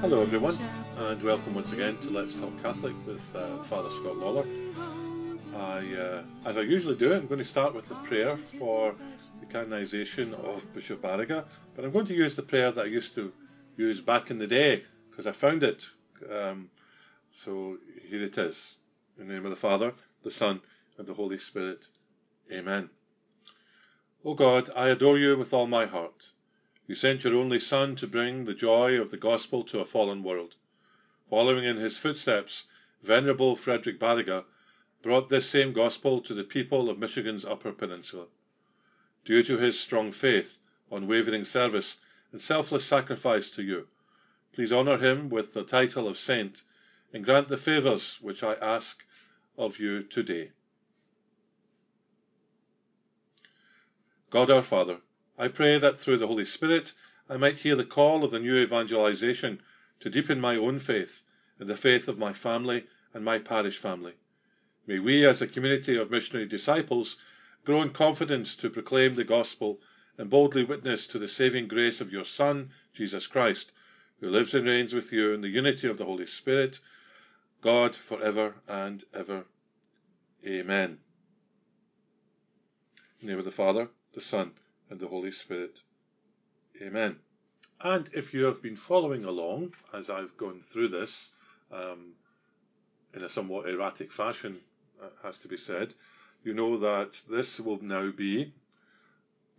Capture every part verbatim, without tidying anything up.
Hello everyone, and welcome once again to Let's Talk Catholic with uh, Father Scott Lawler. I, uh, as I usually do, I'm going to start with the prayer for the canonization of Bishop Barriga, but I'm going to use the prayer that I used to use back in the day, because I found it. Um, so here it is. In the name of the Father, the Son, and the Holy Spirit. Amen. O God, I adore you with all my heart. You sent your only Son to bring the joy of the Gospel to a fallen world. Following in his footsteps, Venerable Frederick Baraga brought this same Gospel to the people of Michigan's Upper Peninsula. Due to his strong faith, unwavering service, and selfless sacrifice to you, please honour him with the title of Saint, and grant the favours which I ask of you today. God our Father, I pray that through the Holy Spirit I might hear the call of the new evangelization to deepen my own faith and the faith of my family and my parish family. May we as a community of missionary disciples grow in confidence to proclaim the gospel and boldly witness to the saving grace of your Son, Jesus Christ, who lives and reigns with you in the unity of the Holy Spirit, God forever and ever. Amen. In the name of the Father, the Son, and the Holy Spirit. Amen. And if you have been following along as I've gone through this, um, in a somewhat erratic fashion, it has to be said, you know that this will now be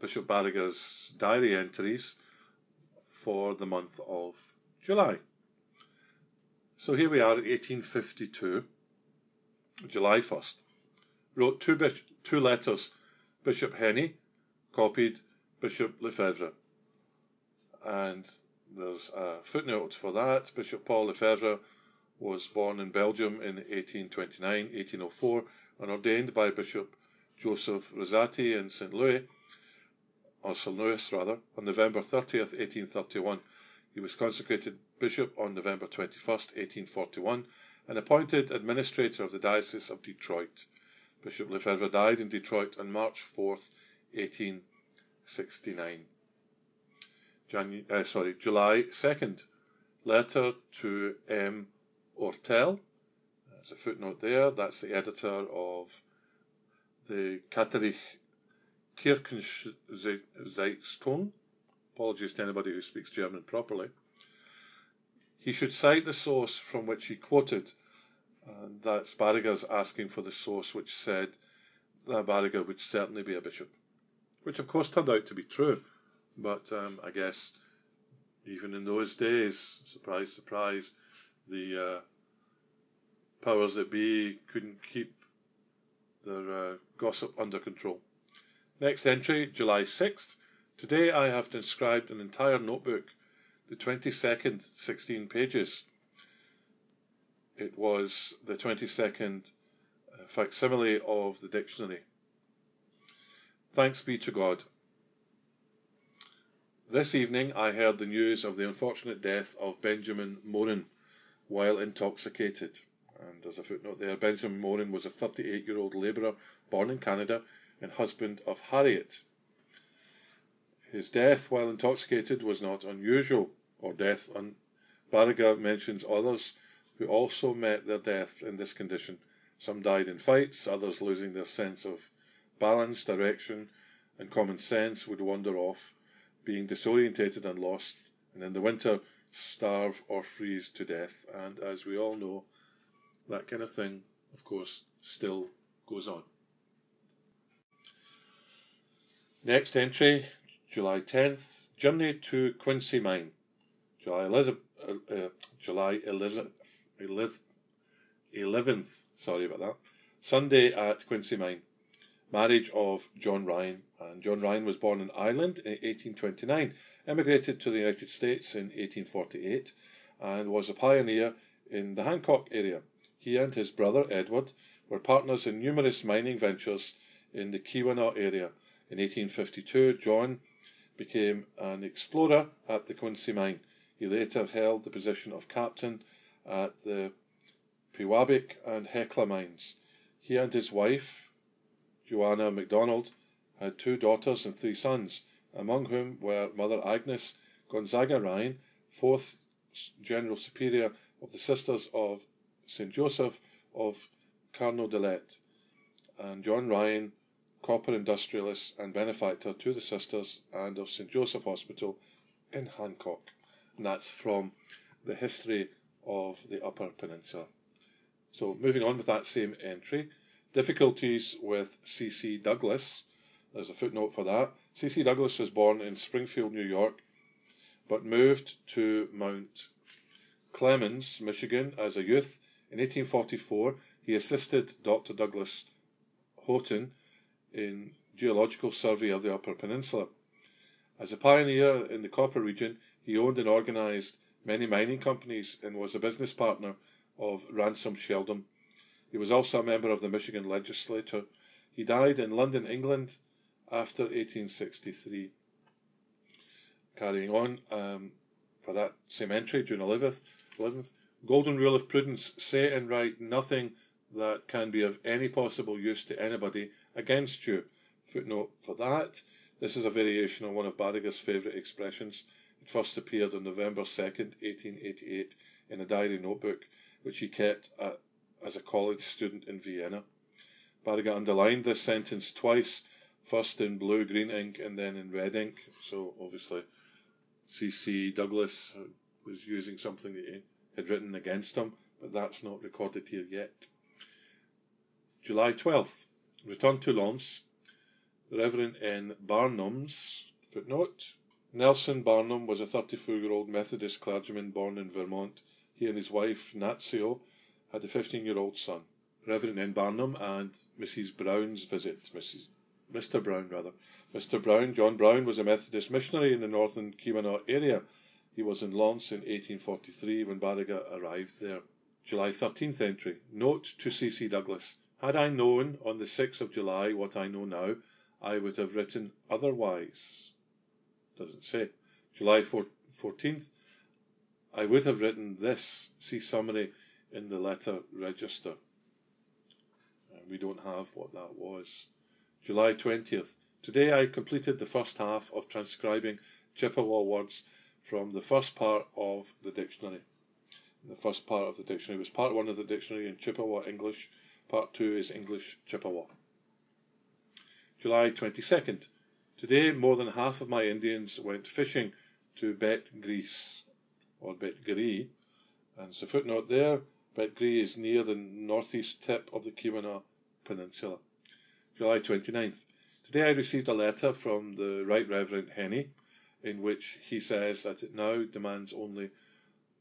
Bishop Barriga's diary entries for the month of July. So here we are in eighteen fifty-two, July first. Wrote two, bis- two letters, Bishop Henni, copied Bishop Lefevere. And there's a footnote for that. Bishop Paul Lefevere was born in Belgium in eighteen twenty-nine, eighteen oh four, and ordained by Bishop Joseph Rosati in Saint Louis, or Saint Louis rather, on November thirtieth, eighteen thirty-one. He was consecrated bishop on November twenty-first, eighteen forty-one, and appointed administrator of the Diocese of Detroit. Bishop Lefevere died in Detroit on March fourth, eighteen sixty-nine. Janu- uh, sorry, July second. Letter to M. Ortel. There's a footnote there. That's the editor of the Katholische Kirchenzeitung. Apologies to anybody who speaks German properly. He should cite the source from which he quoted. Uh, that's Barriga's asking for the source which said that Barriga would certainly be a bishop, which of course turned out to be true, but um, I guess even in those days, surprise, surprise, the uh, powers that be couldn't keep their uh, gossip under control. Next entry, July sixth. Today I have transcribed an entire notebook, the twenty-second, sixteen pages. It was the twenty-second uh, facsimile of the dictionary. Thanks be to God. This evening I heard the news of the unfortunate death of Benjamin Morin while intoxicated. And there's a footnote there. Benjamin Morin was a thirty-eight-year-old labourer born in Canada and husband of Harriet. His death while intoxicated was not unusual, or death. Un- Barriga mentions others who also met their death in this condition. Some died in fights, others losing their sense of balance, direction, and common sense would wander off, being disorientated and lost, and in the winter starve or freeze to death. And as we all know, that kind of thing, of course, still goes on. Next entry, July tenth, journey to Quincy Mine. July Elizabeth, uh, uh, July Elizabeth, Eliz- eleventh, sorry about that, Sunday at Quincy Mine. Marriage of John Ryan. And John Ryan was born in Ireland in eighteen twenty-nine, emigrated to the United States in eighteen forty-eight, and was a pioneer in the Hancock area. He and his brother Edward were partners in numerous mining ventures in the Keweenaw area. In eighteen fifty-two, John became an explorer at the Quincy Mine. He later held the position of captain at the Pewabic and Hecla mines. He and his wife, Joanna MacDonald, had two daughters and three sons, among whom were Mother Agnes Gonzaga Ryan, fourth General Superior of the Sisters of Saint Joseph of Carondelet, and John Ryan, copper industrialist and benefactor to the Sisters and of Saint Joseph Hospital in Hancock. And that's from the history of the Upper Peninsula. So moving on with that same entry, difficulties with C C. Douglas. There's a footnote for that. C C. Douglas was born in Springfield, New York, but moved to Mount Clemens, Michigan, as a youth. In eighteen forty-four, he assisted Doctor Douglas Houghton in geological survey of the Upper Peninsula. As a pioneer in the copper region, he owned and organised many mining companies and was a business partner of Ransom Sheldon. He was also a member of the Michigan legislature. He died in London, England, after eighteen sixty-three. Carrying on um, for that same entry, June eleventh, eleventh, golden rule of prudence, say and write nothing that can be of any possible use to anybody against you. Footnote for that. This is a variation on one of Barriga's favourite expressions. It first appeared on November second, eighteen eighty-eight, in a diary notebook, which he kept at, as a college student in Vienna. Barriga underlined this sentence twice, first in blue, green ink, and then in red ink. So, obviously, C C. Douglas was using something that he had written against him, but that's not recorded here yet. July twelfth, return to L'Anse. The Reverend N. Barnum's, footnote. Nelson Barnum was a thirty-four-year-old Methodist clergyman born in Vermont. He and his wife, Natsio, had a fifteen-year-old son. Reverend N. Barnum and Missus Brown's visit. Missus Mister Brown, rather. Mister Brown, John Brown, was a Methodist missionary in the northern Keweenaw area. He was in L'Anse in eighteen forty-three when Barriga arrived there. July thirteenth entry. Note to C C. Douglas. Had I known on the sixth of July what I know now, I would have written otherwise. Doesn't say. July fourteenth, I would have written this. See summary in the letter register. And we don't have what that was. July twentieth, today I completed the first half of transcribing Chippewa words from the first part of the dictionary. And the first part of the dictionary was part one of the dictionary in Chippewa English. Part two is English Chippewa. July twenty-second. Today, more than half of my Indians went fishing to Bete Grise, or Bete Grise, and the footnote there, Bete Grise is near the northeast tip of the Keweenaw Peninsula. July twenty-ninth. Today I received a letter from the Right Reverend Henni, in which he says that it now demands only,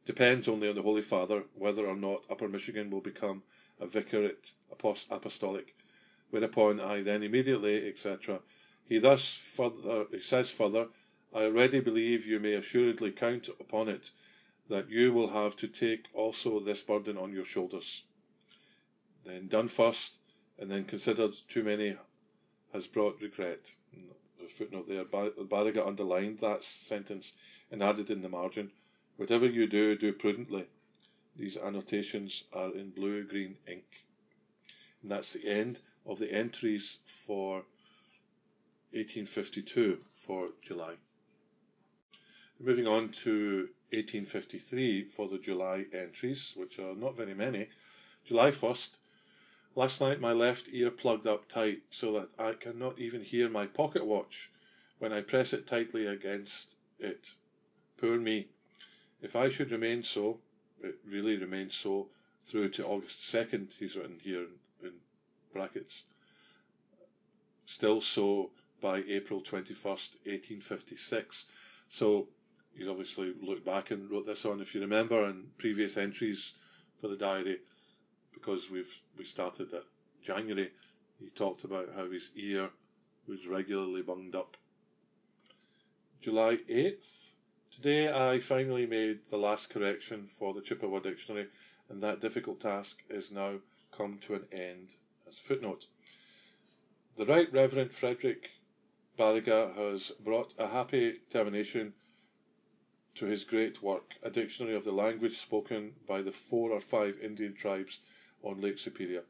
depends only on the Holy Father whether or not Upper Michigan will become a vicarate apost- apostolic, whereupon I then immediately, et cetera. He thus further he says further, I already believe you may assuredly count upon it, that you will have to take also this burden on your shoulders. Then done first, and then considered too many has brought regret. The footnote there, Barriga underlined that sentence and added in the margin, whatever you do, do prudently. These annotations are in blue green ink. And that's the end of the entries for eighteen fifty-two for July. Moving on to eighteen fifty-three for the July entries, which are not very many. July first, last night my left ear plugged up tight so that I cannot even hear my pocket watch when I press it tightly against it. Poor me. If I should remain so, it really remains so through to August second, he's written here in brackets. Still so by April twenty-first, eighteen fifty-six. So he's obviously looked back and wrote this on, if you remember, in previous entries for the diary, because we've we started at January. He talked about how his ear was regularly bunged up. July eighth. Today I finally made the last correction for the Chippewa Dictionary, and that difficult task is now come to an end. As a footnote, the Right Reverend Frederick Baraga has brought a happy termination to his great work, a dictionary of the language spoken by the four or five Indian tribes on Lake Superior,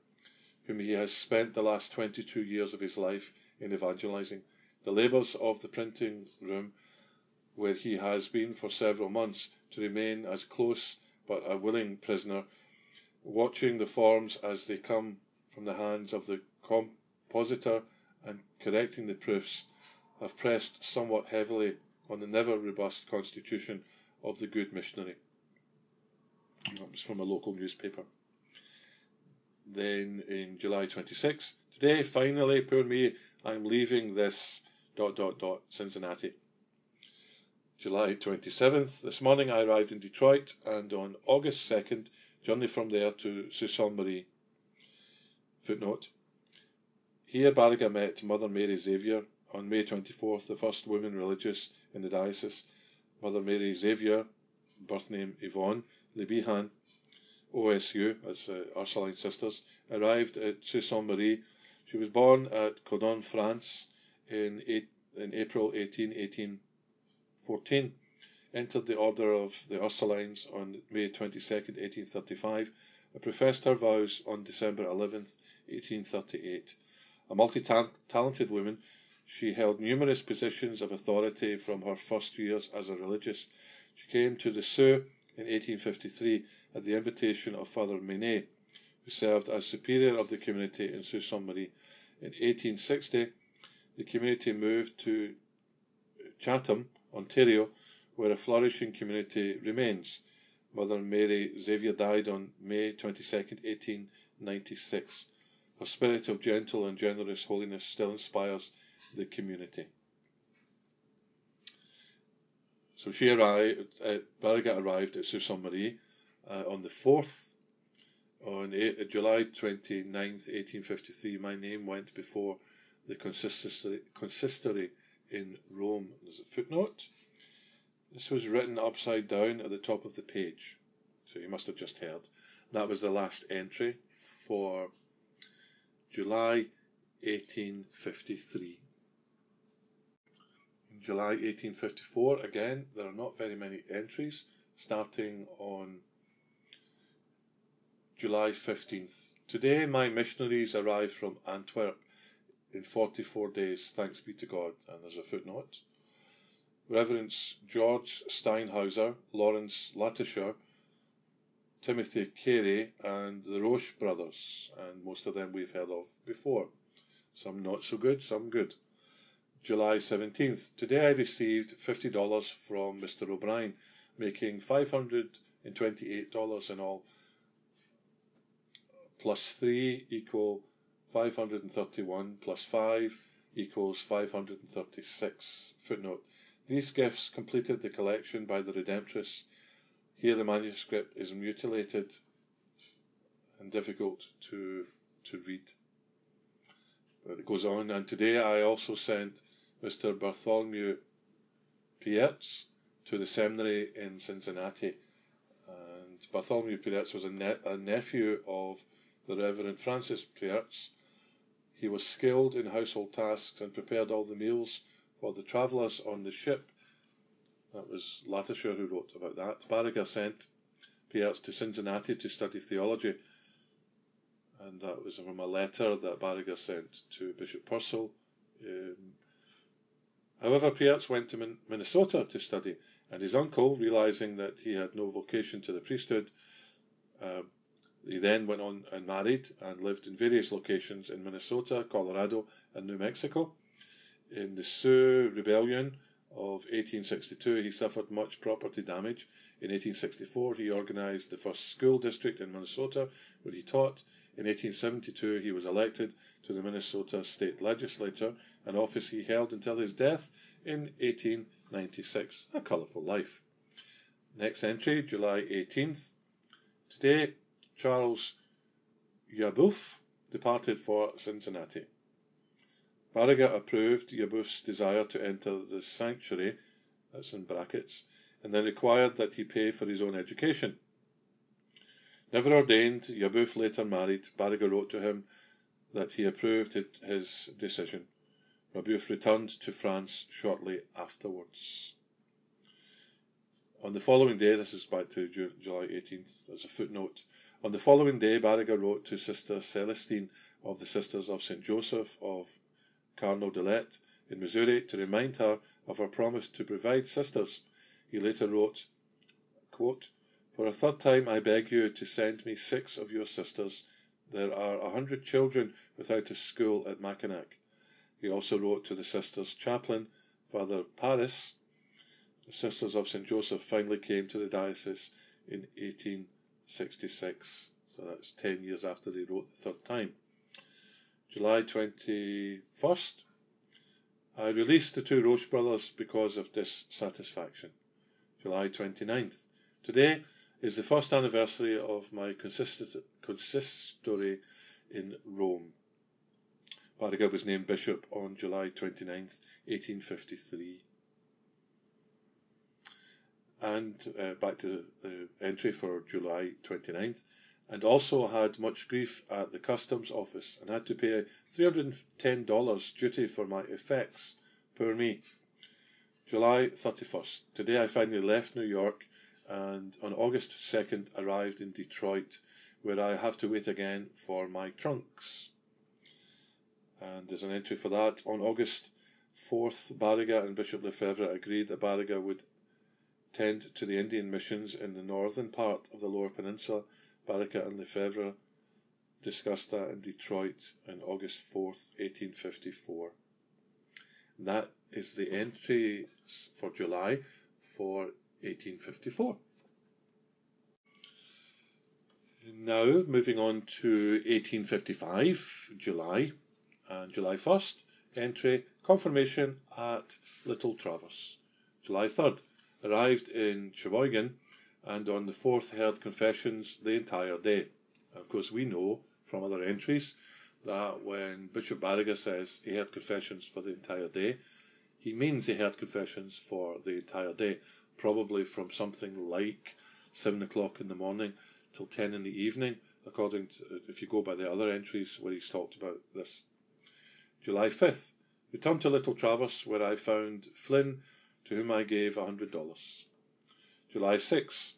whom he has spent the last twenty-two years of his life in evangelizing. The labours of the printing room where he has been for several months, to remain as close but a willing prisoner, watching the forms as they come from the hands of the compositor and correcting the proofs, have pressed somewhat heavily on the never robust constitution of the good missionary. That was from a local newspaper. Then in July twenty-sixth, today, finally, poor me, I'm leaving this dot dot dot Cincinnati. July twenty-seventh, this morning I arrived in Detroit, and on August second, journey from there to Sault Ste. Marie. Footnote. Here Barriga met Mother Mary Xavier on May twenty-fourth, the first woman religious in the diocese. Mother Mary Xavier, birth name Yvonne Lebihan, O S U, as uh, Ursuline Sisters, arrived at Sault Ste. Marie. She was born at Cordon, France, in, eight, in April eighteenth, eighteen fourteen, entered the Order of the Ursulines on May twenty-second, eighteen thirty-five, and professed her vows on December eleventh, eighteen thirty-eight. A multi-talented woman, she held numerous positions of authority from her first years as a religious. She came to the Sioux in eighteen fifty-three at the invitation of Father Minet, who served as superior of the community in Sault Ste. Marie. In eighteen sixty, the community moved to Chatham, Ontario, where a flourishing community remains. Mother Mary Xavier died on May twenty-second, eighteen ninety-six. Her spirit of gentle and generous holiness still inspires the community. So she arrived, uh, Barriga arrived at Sault Ste. Marie uh, on the fourth. On July twenty-ninth, eighteen fifty-three, my name went before the consistory, consistory in Rome. There's a footnote. This was written upside down at the top of the page, so you must have just heard. That was the last entry for July eighteen fifty-three. In July eighteen fifty-four, again, there are not very many entries, starting on July fifteenth. Today, my missionaries arrived from Antwerp in forty-four days, thanks be to God. And there's a footnote. Reverends George Steinhauser, Lawrence Latisher, Timothy Carey, and the Roche brothers, and most of them we've heard of before. Some not so good, some good. July seventeenth. Today I received fifty dollars from Mister O'Brien, making five hundred twenty-eight dollars in all, plus three equal five hundred thirty-one, plus five equals five hundred thirty-six. Footnote. These gifts completed the collection by the Redemptress. Here the manuscript is mutilated and difficult to to read. But it goes on, and today I also sent Mister Bartholomew Pierz to the seminary in Cincinnati. And Bartholomew Pierz was a, ne- a nephew of the Reverend Francis Pierz. He was skilled in household tasks and prepared all the meals for the travellers on the ship. That was Latisher who wrote about that. Barriga sent Pierz to Cincinnati to study theology, and that was from a letter that Barriga sent to Bishop Purcell. Um, however, Pierz went to Min- Minnesota to study, and his uncle, realising that he had no vocation to the priesthood, uh, he then went on and married and lived in various locations in Minnesota, Colorado, and New Mexico. In the Sioux Rebellion of eighteen sixty-two, he suffered much property damage. In eighteen sixty-four, he organised the first school district in Minnesota, where he taught. In eighteen seventy-two, he was elected to the Minnesota State Legislature, an office he held until his death in eighteen ninety-six. A colourful life. Next entry, July eighteenth. Today, Charles Yabouf departed for Cincinnati. Barriga approved Yabouf's desire to enter the sanctuary, that's in brackets, and then required that he pay for his own education. Never ordained, Yabouf later married. Barriga wrote to him that he approved his decision. Yabouf returned to France shortly afterwards. On the following day, this is back to July eighteenth, there's a footnote. On the following day, Barriga wrote to Sister Celestine of the Sisters of Saint Joseph of Carondelet in Missouri to remind her of her promise to provide sisters. He later wrote, quote, "For a third time I beg you to send me six of your sisters. There are a hundred children without a school at Mackinac." He also wrote to the sisters' chaplain, Father Pierz. The Sisters of Saint Joseph finally came to the diocese in eighteen sixty-six. So that's ten years after they wrote the third time. July twenty-first, I released the two Roche brothers because of dissatisfaction. July twenty-ninth, today is the first anniversary of my consistory in Rome. Barriga was named bishop on July twenty-ninth, eighteen fifty-three. And uh, back to the entry for July twenty-ninth, and also had much grief at the customs office and had to pay three hundred ten dollars duty for my effects. Poor me. July thirty-first. Today I finally left New York and on August second arrived in Detroit, where I have to wait again for my trunks. And there's an entry for that. On August fourth, Barriga and Bishop Lefevere agreed that Barriga would tend to the Indian missions in the northern part of the Lower Peninsula. Barriga and Lefevere discussed that in Detroit on August fourth, eighteen fifty-four. And that is the entry for July for eighteen fifty-four. Now, moving on to eighteen fifty-five, July, and July first, entry, confirmation at Little Traverse. July third, arrived in Ellwangen, and on the fourth heard confessions the entire day. Of course, we know from other entries that when Bishop Barriga says he heard confessions for the entire day, he means he heard confessions for the entire day, probably from something like seven o'clock in the morning till ten in the evening, according to, if you go by the other entries where he's talked about this. July fifth, returned to Little Traverse, where I found Flynn, to whom I gave a hundred dollars. July sixth,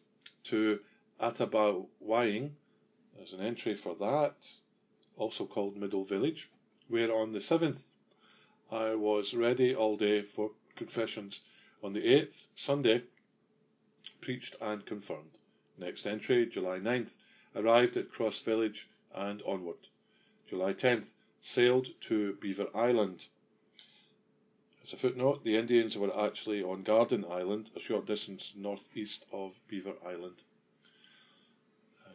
to Atabawying, there's an entry for that, also called Middle Village, where on the seventh I was ready all day for confessions. On the eighth, Sunday, preached and confirmed. Next entry, July ninth, arrived at Cross Village and onward. July tenth, sailed to Beaver Island. As a footnote, the Indians were actually on Garden Island, a short distance northeast of Beaver Island.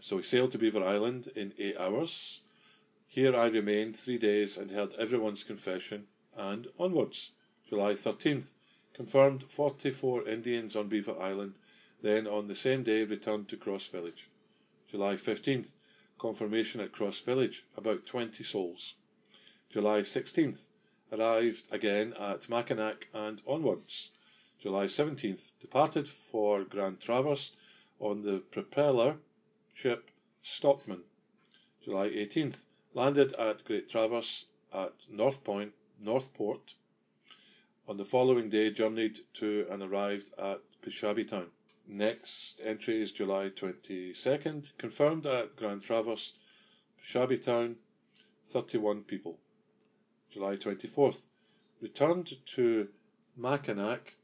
So we sailed to Beaver Island in eight hours. Here I remained three days and heard everyone's confession, and onwards. July thirteenth, confirmed forty-four Indians on Beaver Island, then on the same day returned to Cross Village. July fifteenth, confirmation at Cross Village, about twenty souls. July sixteenth, arrived again at Mackinac and onwards. July seventeenth, departed for Grand Traverse on the propeller ship Stockman. July eighteenth, landed at Great Traverse at North Point, Northport. On the following day, journeyed to and arrived at Peshawbestown. Next entry is July twenty-second, confirmed at Grand Traverse, Peshawbestown, thirty-one people. July twenty-fourth, returned to Mackinac,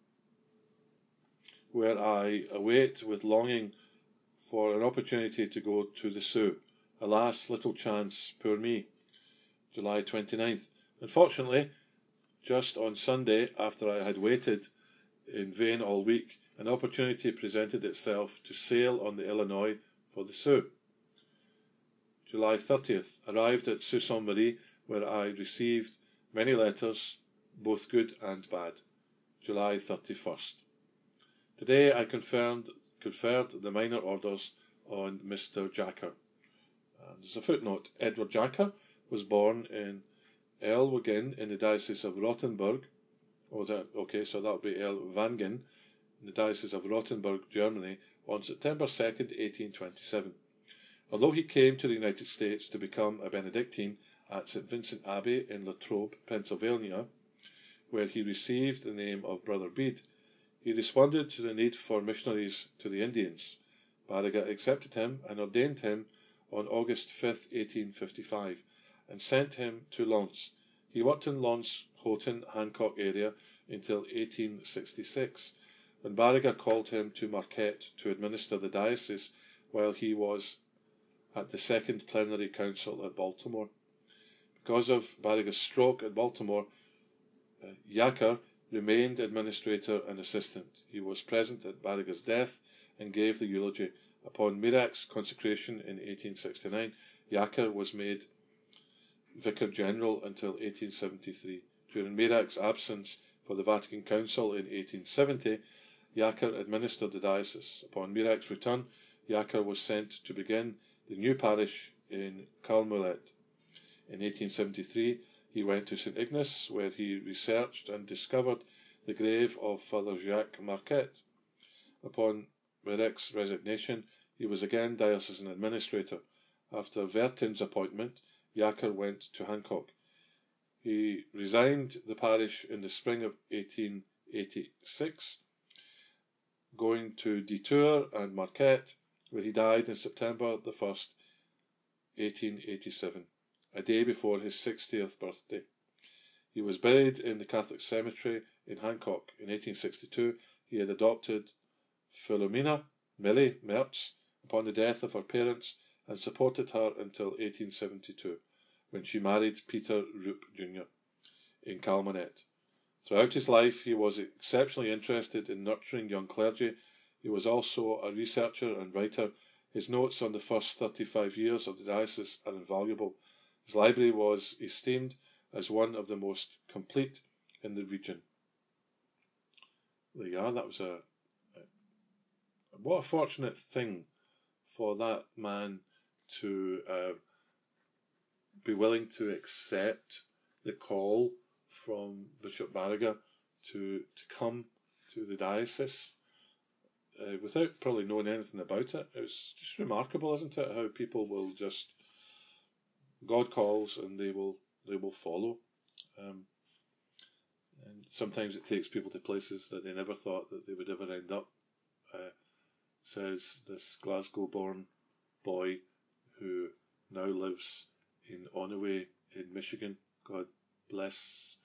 where I await with longing for an opportunity to go to the Sioux. Alas, little chance, poor me. July twenty-ninth, unfortunately, just on Sunday, after I had waited in vain all week, an opportunity presented itself to sail on the Illinois for the Sioux. July thirtieth, arrived at Sault Ste. Marie, where I received many letters, both good and bad. July thirty-first. Today I confirmed, conferred the minor orders on Mister Jacker. And there's a footnote. Edward Jacker was born in Ellwangen in the Diocese of Rottenburg. Oh, that, okay, so that would be Ellwangen in the Diocese of Rottenburg, Germany, on September second, eighteen twenty-seven. Although he came to the United States to become a Benedictine, at Saint Vincent Abbey in Latrobe, Pennsylvania, where he received the name of Brother Bede, he responded to the need for missionaries to the Indians. Barriga accepted him and ordained him on August fifth, eighteen fifty-five, and sent him to L'Anse. He worked in L'Anse, Houghton, Hancock area until eighteen sixty-six, when Barriga called him to Marquette to administer the diocese while he was at the Second Plenary Council at Baltimore. Because of Barriga's stroke at Baltimore, uh, Jacker remained administrator and assistant. He was present at Barriga's death and gave the eulogy. Upon Mirac's consecration in eighteen sixty-nine, Jacker was made Vicar General until eighteen seventy-three. During Mirac's absence for the Vatican Council in eighteen seventy, Jacker administered the diocese. Upon Mirac's return, Jacker was sent to begin the new parish in Carmouillet. In eighteen seventy-three, he went to Saint Ignace, where he researched and discovered the grave of Father Jacques Marquette. Upon Mirac's resignation, he was again diocesan administrator. After Vertin's appointment, Jacker went to Hancock. He resigned the parish in the spring of eighteen eighty-six, going to Detour and Marquette, where he died on September the first, eighteen eighty-seven, a day before his sixtieth birthday. He was buried in the Catholic cemetery in Hancock. In eighteen sixty-two, he had adopted Philomena Millie Mertz upon the death of her parents and supported her until eighteen seventy-two, when she married Peter Roop Junior in Calmonet. Throughout his life, he was exceptionally interested in nurturing young clergy. He was also a researcher and writer. His notes on the first thirty-five years of the diocese are invaluable. His library was esteemed as one of the most complete in the region. There you are. That was a, a what a fortunate thing for that man to uh, be willing to accept the call from Bishop Barriga to to come to the diocese uh, without probably knowing anything about it. It's just remarkable, isn't it, how people will just, God calls and they will they will follow. Um, and sometimes it takes people to places that they never thought that they would ever end up, uh, says this Glasgow-born boy who now lives in Onaway in Michigan. God bless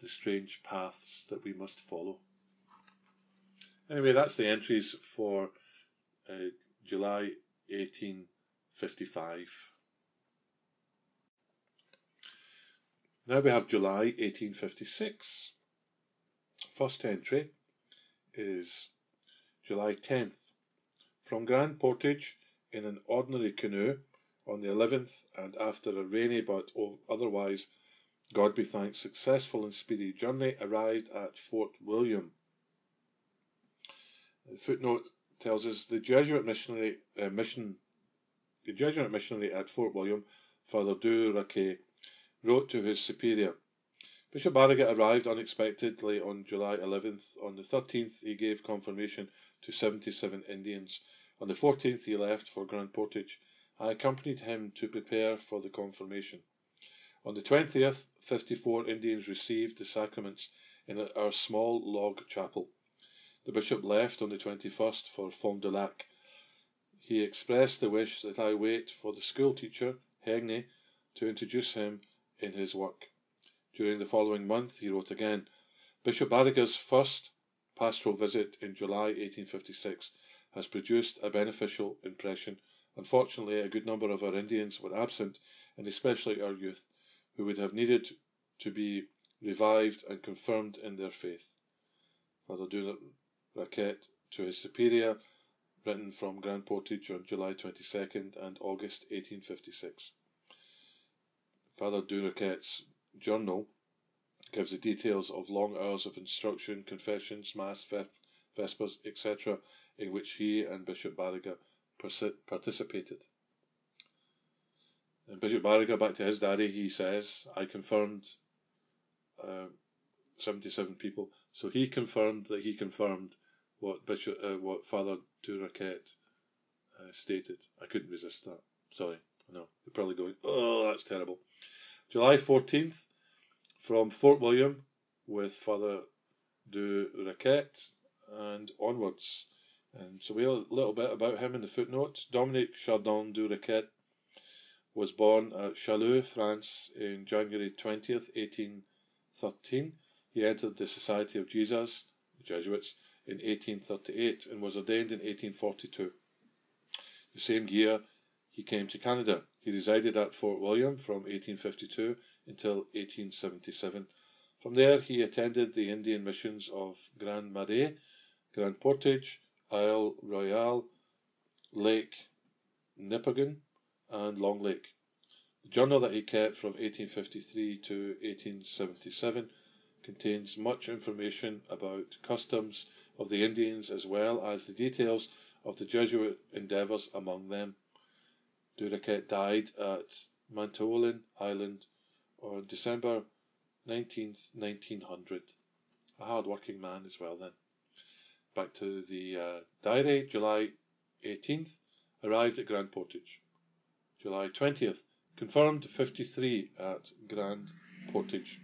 the strange paths that we must follow. Anyway, that's the entries for uh, July eighteen fifty-five. Now we have July eighteen fifty-six. First entry is July tenth. From Grand Portage in an ordinary canoe on the eleventh, and after a rainy but otherwise, God be thanked, successful and speedy journey, arrived at Fort William. The footnote tells us the Jesuit missionary uh, mission, the Jesuit missionary at Fort William, Father Du Raquet, wrote to his superior. Bishop Barriga arrived unexpectedly on July eleventh. On the thirteenth, he gave confirmation to seventy-seven Indians. On the fourteenth, he left for Grand Portage. I accompanied him to prepare for the confirmation. On the twentieth, fifty-four Indians received the sacraments in our small log chapel. The bishop left on the twenty-first for Fond du Lac. He expressed the wish that I wait for the school teacher, Henni, to introduce him in his work. During the following month, he wrote again. Bishop Barriga's first pastoral visit in July eighteen fifty-six has produced a beneficial impression. Unfortunately, a good number of our Indians were absent, and especially our youth, who would have needed to be revived and confirmed in their faith. Father Du Raquet to his superior, written from Grand Portage on July twenty-second and August eighteen fifty-six. Father Du Raquet's journal gives the details of long hours of instruction, confessions, mass, vespers, et cetera, in which he and Bishop Barriga participated. And Bishop Barriga, back to his diary, he says, I confirmed uh, seventy-seven people. So he confirmed that he confirmed what Bishop, uh, what Father Du Raquet uh, stated. I couldn't resist that. Sorry, I know. You're probably going, oh, that's terrible. July fourteenth, from Fort William with Father Du Raquet and onwards. And so we have a little bit about him in the footnotes. Dominique Chardon Du Raquet was born at Châlus, France, in January twentieth, eighteen thirteen. He entered the Society of Jesus, the Jesuits, in eighteen thirty-eight and was ordained in eighteen forty-two. The same year he came to Canada. He resided at Fort William from eighteen fifty-two until eighteen seventy-seven. From there he attended the Indian missions of Grand Marais, Grand Portage, Isle Royale, Lake Nipigon and Long Lake. The journal that he kept from eighteen fifty-three to eighteen seventy-seven contains much information about customs of the Indians as well as the details of the Jesuit endeavours among them. De Riquet died at Manitoulin Island on December nineteenth, nineteen hundred. A hard-working man as well then. Back to the uh, diary, July eighteenth, arrived at Grand Portage. July twentieth, confirmed fifty-three at Grand Portage.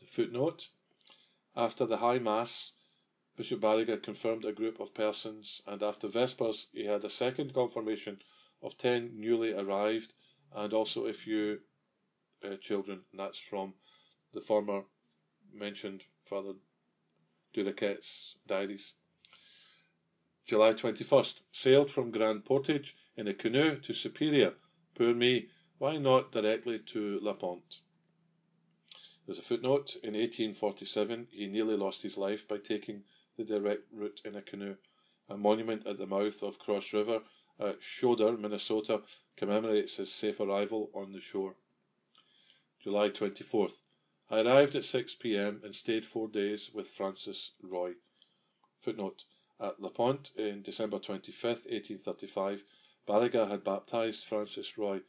The footnote, after the High Mass, Bishop Barriga confirmed a group of persons, and after Vespers he had a second confirmation of ten newly arrived, and also a few uh, children, and that's from the former mentioned Father Duriquette's diaries. July twenty-first, sailed from Grand Portage in a canoe to Superior. Poor me, why not directly to La Ponte? There's a footnote. In eighteen forty-seven, he nearly lost his life by taking the direct route in a canoe. A monument at the mouth of Cross River at Shoder, Minnesota, commemorates his safe arrival on the shore. July twenty-fourth, I arrived at six p m and stayed four days with Francis Roy. Footnote. At La Ponte, in December twenty-fifth, eighteen thirty-five, Barriga had baptised Francis Roy,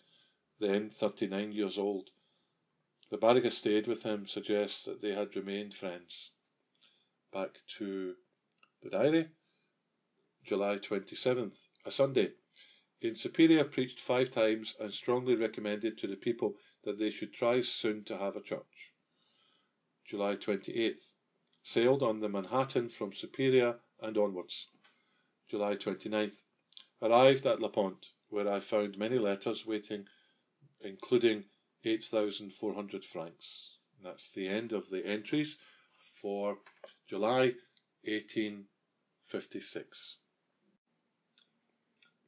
then thirty-nine years old. The Barriga stayed with him suggests that they had remained friends. Back to the diary. July twenty-seventh, a Sunday. In Superior preached five times and strongly recommended to the people that they should try soon to have a church. July twenty-eighth, sailed on the Manhattan from Superior and onwards. July twenty-ninth, arrived at La Ponte, where I found many letters waiting, including eight thousand four hundred francs. And that's the end of the entries for July eighteen fifty-six.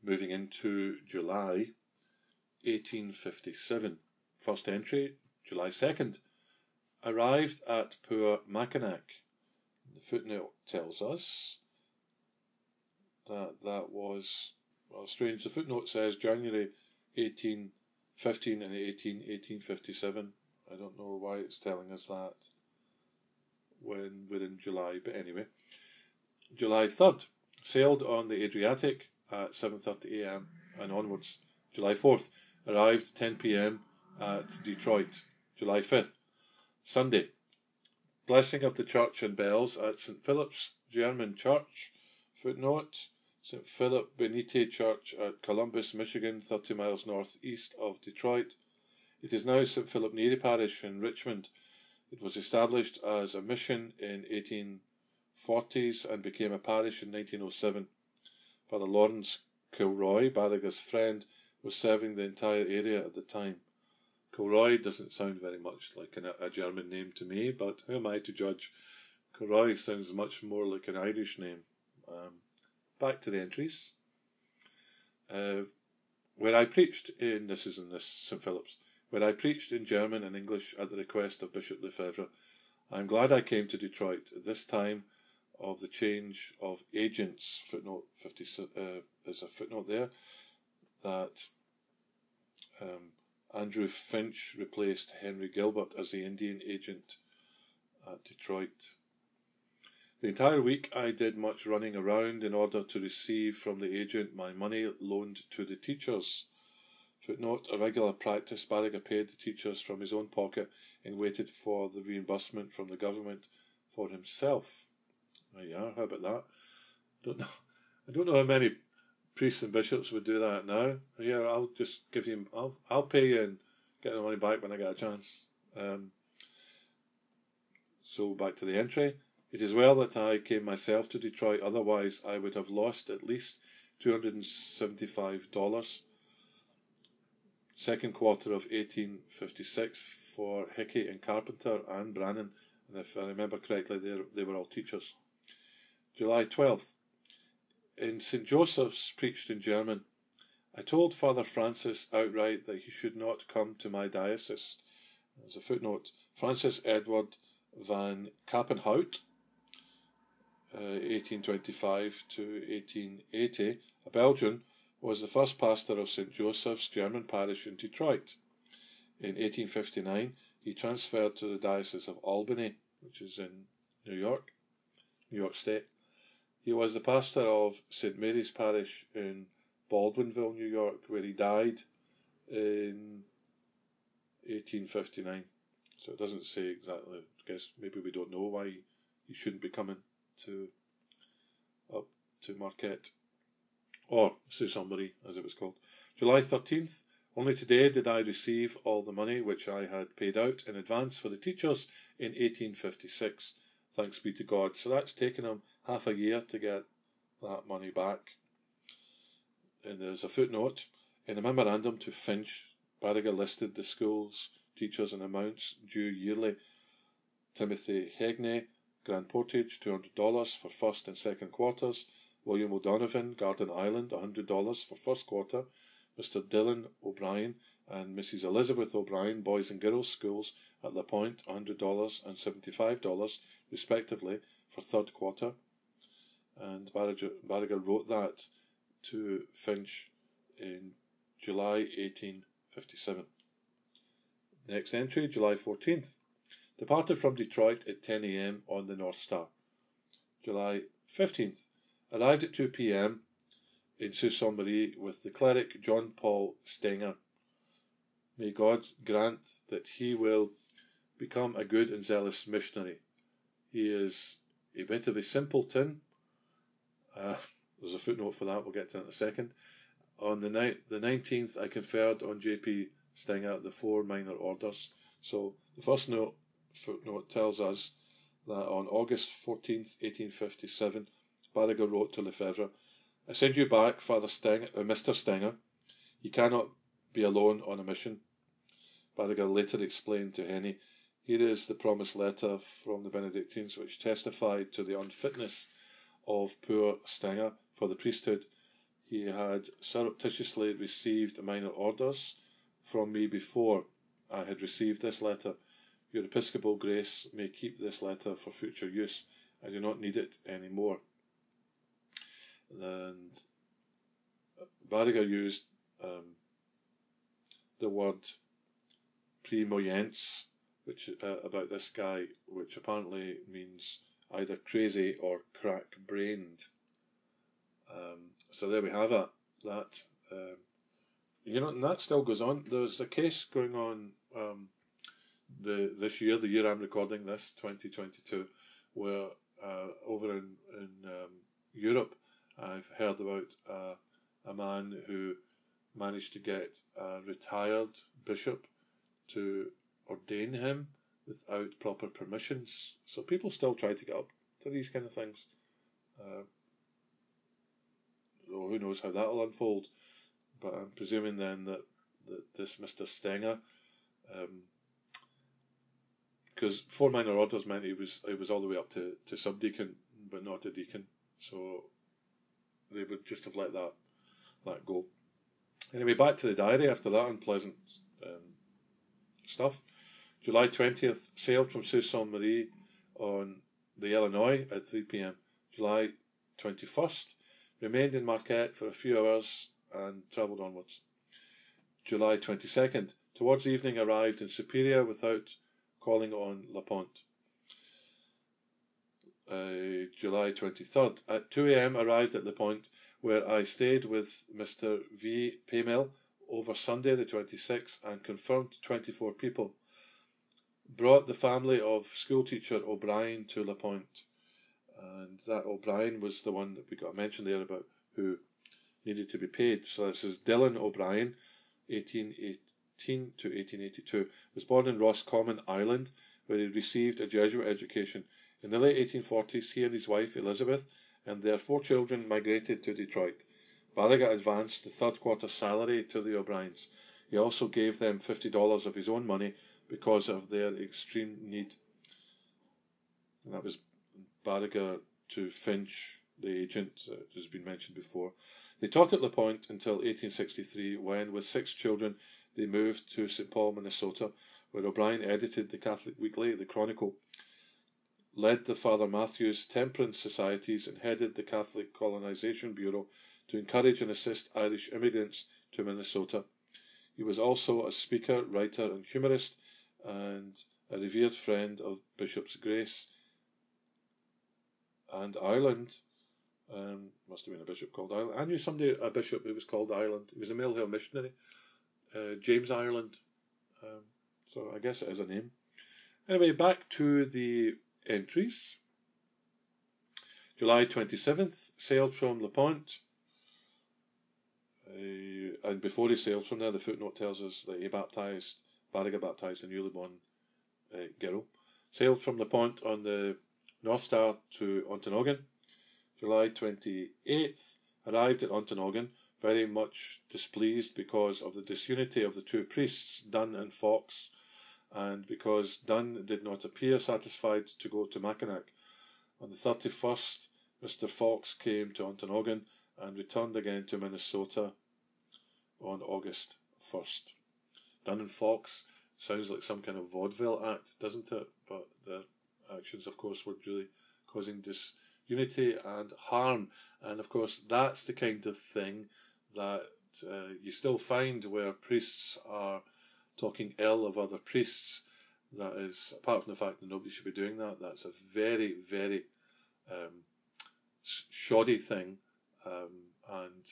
Moving into July eighteen fifty-seven. First entry, July second. Arrived at poor Mackinac. The footnote tells us that that was, well, strange. The footnote says January eighteen fifteen and eighteen, eighteen fifty-seven. I don't know why it's telling us that when we're in July, but anyway. July third, sailed on the Adriatic at seven thirty a m and onwards. July fourth, arrived ten p m at Detroit. July fifth, Sunday, blessing of the church and bells at Saint Philip's German Church. Footnote, Saint Philip Benite Church at Columbus, Michigan, thirty miles northeast of Detroit. It is now Saint Philip Neri Parish in Richmond. It was established as a mission in eighteen forties and became a parish in nineteen oh seven. Father Lawrence Kilroy, Barriga's friend, was serving the entire area at the time. Kilroy doesn't sound very much like an, a German name to me, but who am I to judge? Kilroy sounds much more like an Irish name. Um, back to the entries. Uh, where I preached in, this is in this Saint Philip's, where I preached in German and English at the request of Bishop Lefevere. I am glad I came to Detroit at this time of the change of agents. Footnote fifty. Uh, there's a footnote there that um, Andrew Finch replaced Henry Gilbert as the Indian agent at Detroit. The entire week I did much running around in order to receive from the agent my money loaned to the teachers. Footnote, a regular practice, Barriga paid the teachers from his own pocket and waited for the reimbursement from the government for himself. Oh yeah, how about that? Don't know. I don't know how many priests and bishops would do that now. Here, yeah, I'll just give you, I'll, I'll pay you and get the money back when I get a chance. Um, so back to the entry. It is well that I came myself to Detroit, otherwise I would have lost at least two hundred seventy-five dollars. Second quarter of eighteen fifty-six for Hickey and Carpenter and Brannan And if I remember correctly, they, they were all teachers. July twelfth. In Saint Joseph's, preached in German. I told Father Francis outright that he should not come to my diocese. As a footnote, Francis Edward van Kappenhout, uh, eighteen twenty-five to eighteen eighty, a Belgian, was the first pastor of Saint Joseph's German parish in Detroit. In eighteen fifty-nine, he transferred to the Diocese of Albany, which is in New York, New York State. He was the pastor of Saint Mary's Parish in Baldwinville, New York, where he died in eighteen fifty-nine. So it doesn't say exactly. I guess maybe we don't know why he shouldn't be coming to up to Marquette, or Sault Ste. Marie, as it was called. July thirteenth. Only today did I receive all the money which I had paid out in advance for the teachers in eighteen fifty-six. Thanks be to God. So that's taken them half a year to get that money back. And there's a footnote. In a memorandum to Finch, Barriga listed the school's teachers and amounts due yearly. Timothy Hegney, Grand Portage, two hundred dollars for first and second quarters. William O'Donovan, Garden Island, one hundred dollars for first quarter. Mister Dylan O'Brien and Missus Elizabeth O'Brien, Boys and Girls Schools at La Pointe, one hundred dollars and seventy-five dollars, respectively, for third quarter. And Barriga wrote that to Finch in July eighteen fifty-seven. Next entry, July fourteenth. Departed from Detroit at ten a.m. on the North Star. July fifteenth. Arrived at two p.m. in Sault Ste. Marie with the cleric John Paul Stenger. May God grant that he will become a good and zealous missionary. He is a bit of a simpleton. Uh, there's a footnote for that, we'll get to that in a second. On the night, the nineteenth, I conferred on J P Stenger the four minor orders. So the first note, footnote tells us that on August fourteenth, eighteen fifty-seven, Barriga wrote to Lefevere, I send you back, Father Stenger, uh, Mister Stenger. You cannot be alone on a mission. Barriga later explained to Henni, here is the promised letter from the Benedictines which testified to the unfitness of poor Stenger for the priesthood. He had surreptitiously received minor orders from me before I had received this letter. Your Episcopal Grace may keep this letter for future use. I do not need it any more. And Barriga used um, the word primoyens, which uh, about this guy, which apparently means either crazy or crack-brained. Um, so there we have it. That um, you know, and that still goes on. There's a case going on um, the this year, the year I'm recording this, twenty twenty-two, where uh, over in in um, Europe. I've heard about uh, a man who managed to get a retired bishop to ordain him without proper permissions. So people still try to get up to these kind of things. Uh, well, who knows how that will unfold. But I'm presuming then that, that this Mister Stenger, because um, four minor orders meant he was, he was all the way up to, to subdeacon, but not a deacon. So they would just have let that that go. Anyway, back to the diary after that unpleasant um, stuff. July twentieth, sailed from Sault Ste. Marie on the Illinois at three p.m. July twenty-first, remained in Marquette for a few hours and travelled onwards. July twenty-second, towards evening arrived in Superior without calling on La Pointe. Uh, July twenty-third, at two a.m. arrived at La Pointe, where I stayed with Mister V. Paymel over Sunday the twenty-sixth and confirmed twenty-four people. Brought the family of schoolteacher O'Brien to La Pointe, and that O'Brien was the one that we got mentioned there about who needed to be paid. So this is Dylan O'Brien, eighteen eighteen to eighteen eighty-two, was born in Roscommon, Ireland, where he received a Jesuit education. In the late eighteen forties, he and his wife, Elizabeth, and their four children migrated to Detroit. Barriga advanced the third quarter salary to the O'Briens. He also gave them fifty dollars of his own money because of their extreme need. And that was Barriga to Finch, the agent that has been mentioned before. They taught at La Pointe until eighteen sixty-three, when, with six children, they moved to Saint Paul, Minnesota, where O'Brien edited the Catholic Weekly, the Chronicle, led the Father Matthews temperance societies, and headed the Catholic Colonization Bureau to encourage and assist Irish immigrants to Minnesota. He was also a speaker, writer, and humorist, and a revered friend of Bishop's Grace and Ireland. Um, must have been a bishop called Ireland. I knew somebody, a bishop who was called Ireland. He was a Mill Hill missionary, uh, James Ireland. Um, so I guess it is a name. Anyway, back to the entries. July twenty-seventh, sailed from La Pointe. Uh, and before he sailed from there, the footnote tells us that he baptized, Barriga baptized a newly born uh, girl. Sailed from La Pointe on the North Star to Ontonagon. July twenty-eighth, arrived at Ontonagon, very much displeased because of the disunity of the two priests, Dunn and Fox, and because Dunn did not appear satisfied to go to Mackinac. On the thirty-first, Mister Fox came to Ontonagon and returned again to Minnesota on August first. Dunn and Fox sounds like some kind of vaudeville act, doesn't it? But their actions, of course, were really causing disunity and harm. And, of course, that's the kind of thing that uh, you still find where priests are talking ill of other priests. That is, apart from the fact that nobody should be doing that, that's a very, very um, shoddy thing. Um, and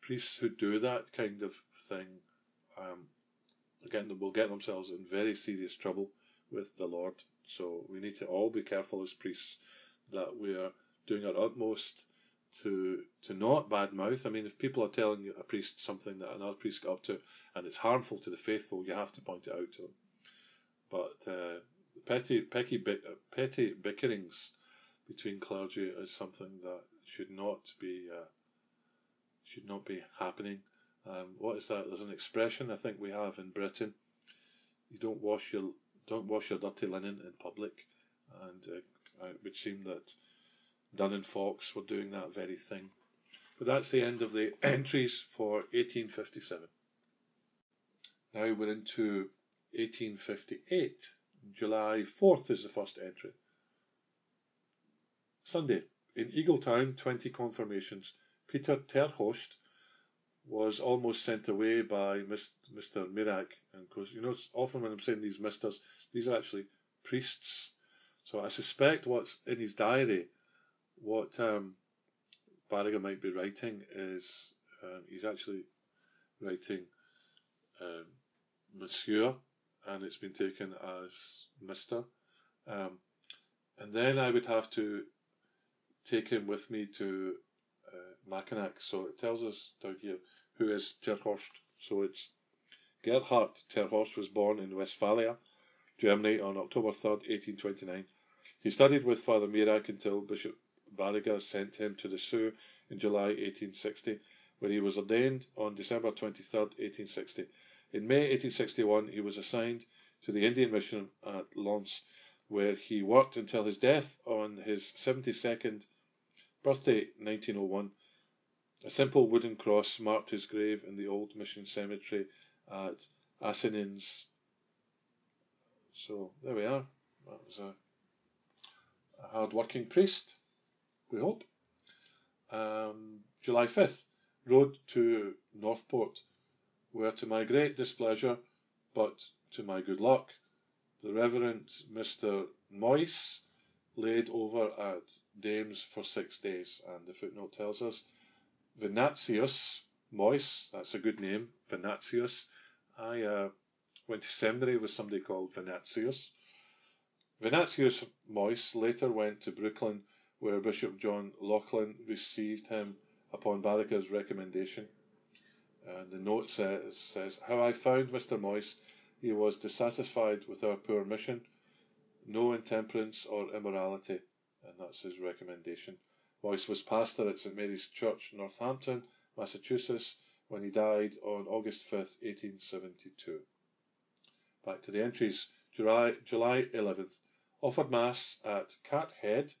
priests who do that kind of thing um, again, will get themselves in very serious trouble with the Lord. So we need to all be careful as priests that we are doing our utmost to to not badmouth. I mean, if people are telling a priest something that another priest got up to and it's harmful to the faithful, you have to point it out to them. But uh, petty, petty, petty bickerings between clergy is something that should not be uh, should not be happening. Um, what is that? There's an expression I think we have in Britain. You don't wash your don't wash your dirty linen in public, and uh, it would seem that Dunn and Fox were doing that very thing. But that's the end of the entries for eighteen fifty-seven. Now we're into eighteen fifty-eight. July fourth is the first entry. Sunday. In Eagletown, twenty confirmations. Peter Terhorst was almost sent away by Mister Mirac. And of course, you know, often when I'm saying these misters, these are actually priests. So I suspect what's in his diary, what um, Barriga might be writing is, um, he's actually writing um, Monsieur, and it's been taken as Mister. Um, and then I would have to take him with me to uh, Mackinac. So it tells us down here who is Terhorst. So it's Gerhard Terhorst was born in Westphalia, Germany on October third, eighteen twenty-nine. He studied with Father Mirac until Bishop Barriga sent him to the Sioux in July eighteen sixty, where he was ordained on December twenty-third, eighteen sixty. In May eighteen sixty-one, he was assigned to the Indian Mission at L'Anse, where he worked until his death on his seventy-second birthday, nineteen oh one. A simple wooden cross marked his grave in the old mission cemetery at Assinins. So, there we are. That was a, a hard-working priest, we hope. Um, July fifth, rode to Northport, where to my great displeasure, but to my good luck, the Reverend Mister Moyce laid over at Dames for six days. And the footnote tells us Venatius Moyce, that's a good name, Venatius. I uh, went to seminary with somebody called Venatius. Venatius Moyce later went to Brooklyn, where Bishop John Laughlin received him upon Barrica's recommendation. And the note says, says how I found Mister Moyce. He was dissatisfied with our poor mission, no intemperance or immorality, and that's his recommendation. Moyce was pastor at Saint Mary's Church, Northampton, Massachusetts, when he died on August fifth, eighteen seventy-two. Back to the entries. July, July eleventh, offered Mass at Cat Head,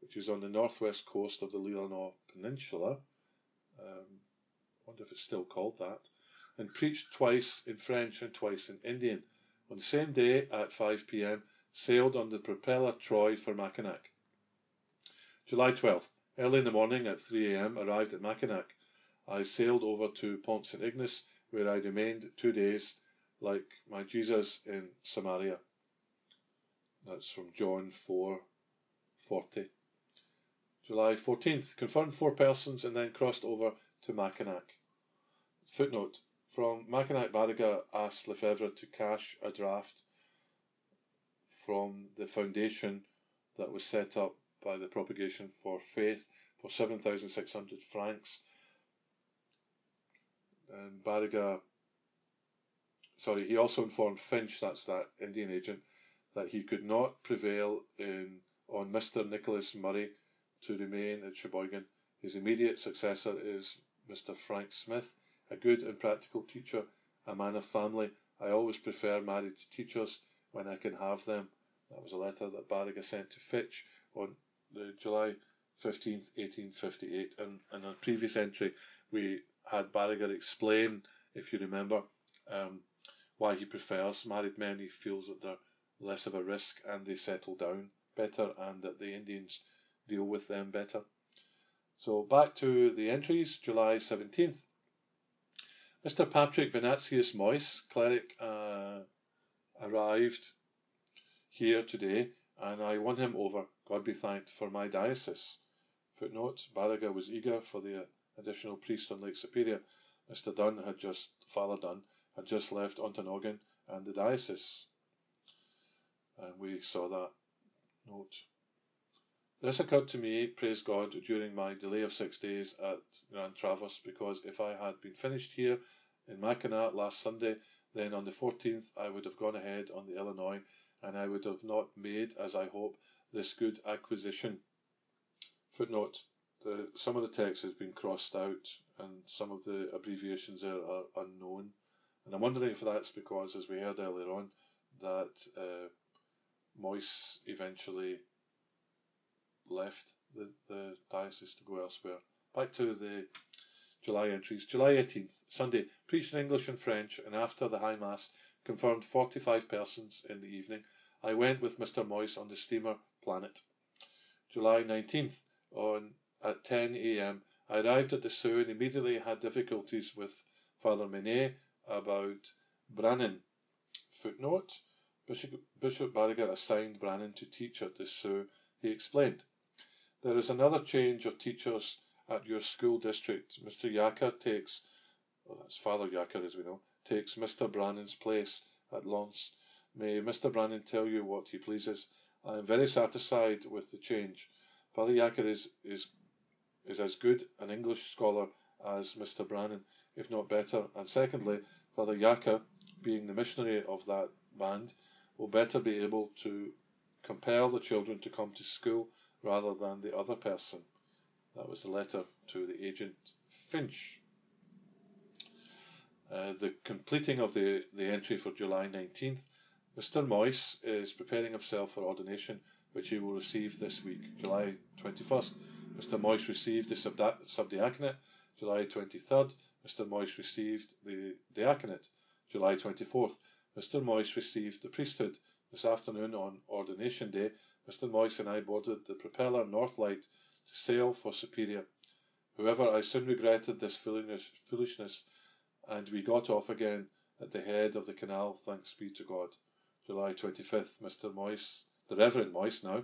which is on the northwest coast of the Leelanau Peninsula. Um, I wonder if it's still called that. And preached twice in French and twice in Indian. On the same day, at five p.m., sailed on the propeller Troy for Mackinac. July twelfth, early in the morning at three a.m., arrived at Mackinac. I sailed over to Pont Saint Ignace, where I remained two days, like my Jesus in Samaria. That's from John four forty. July fourteenth, confirmed four persons and then crossed over to Mackinac. Footnote, from Mackinac, Barriga asked Lefevere to cash a draft from the foundation that was set up by the Propagation for Faith for seven thousand six hundred francs. And Barriga, sorry, he also informed Finch, that's that Indian agent, that he could not prevail in, on Mister Nicholas Murray to remain at Sheboygan. His immediate successor is Mister Frank Smith, a good and practical teacher, a man of family. I always prefer married teachers when I can have them. That was a letter that Barriga sent to Fitch on the July fifteenth, eighteen fifty-eight. And in a previous entry, we had Barriga explain, if you remember, um, why he prefers married men. He feels that they're less of a risk and they settle down better, and that the Indians deal with them better. So back to the entries. July seventeenth. Mister Patrick Venatius Moyse, cleric, uh, arrived here today, and I won him over. God be thanked for my diocese. Footnote, Barriga was eager for the additional priest on Lake Superior. Mister Dunn had just, Father Dunn, had just left Ontonagon and the diocese. And we saw that note. This occurred to me, praise God, during my delay of six days at Grand Traverse, because if I had been finished here in Mackinac last Sunday, then on the fourteenth I would have gone ahead on the Illinois, and I would have not made, as I hope, this good acquisition. Footnote, the, some of the text has been crossed out, and some of the abbreviations there are unknown. And I'm wondering if that's because, as we heard earlier on, that uh, Moyse eventually left the, the diocese to go elsewhere. Back to the July entries. July eighteenth, Sunday, preached in English and French, and after the High Mass, confirmed forty-five persons in the evening. I went with Mister Moyse on the steamer Planet. July nineteenth, on at ten a.m., I arrived at the Sioux and immediately had difficulties with Father Minet about Brannan. Footnote, Bishop, Bishop Barriga assigned Brannan to teach at the Sioux. He explained, there is another change of teachers at your school district. Mister Jacker takes, well, that's Father Jacker as we know, takes Mister Brannan's place at L'Anse. May Mister Brannan tell you what he pleases. I am very satisfied with the change. Father Jacker is, is, is as good an English scholar as Mister Brannan, if not better. And secondly, Father Jacker, being the missionary of that band, will better be able to compel the children to come to school rather than the other person. That was the letter to the agent Finch. Uh, the completing of the, the entry for July nineteenth. Mister Moyse is preparing himself for ordination, which he will receive this week. July twenty-first. Mister Moyse received the subda- subdiaconate. July twenty-third. Mister Moyse received the diaconate. July twenty-fourth. Mister Moyse received the priesthood. This afternoon on ordination day, Mister Moyse and I boarded the propeller Northlight to sail for Superior. However, I soon regretted this foolishness, and we got off again at the head of the canal, thanks be to God. July twenty-fifth, Mister Moyse, the Reverend Moyse now,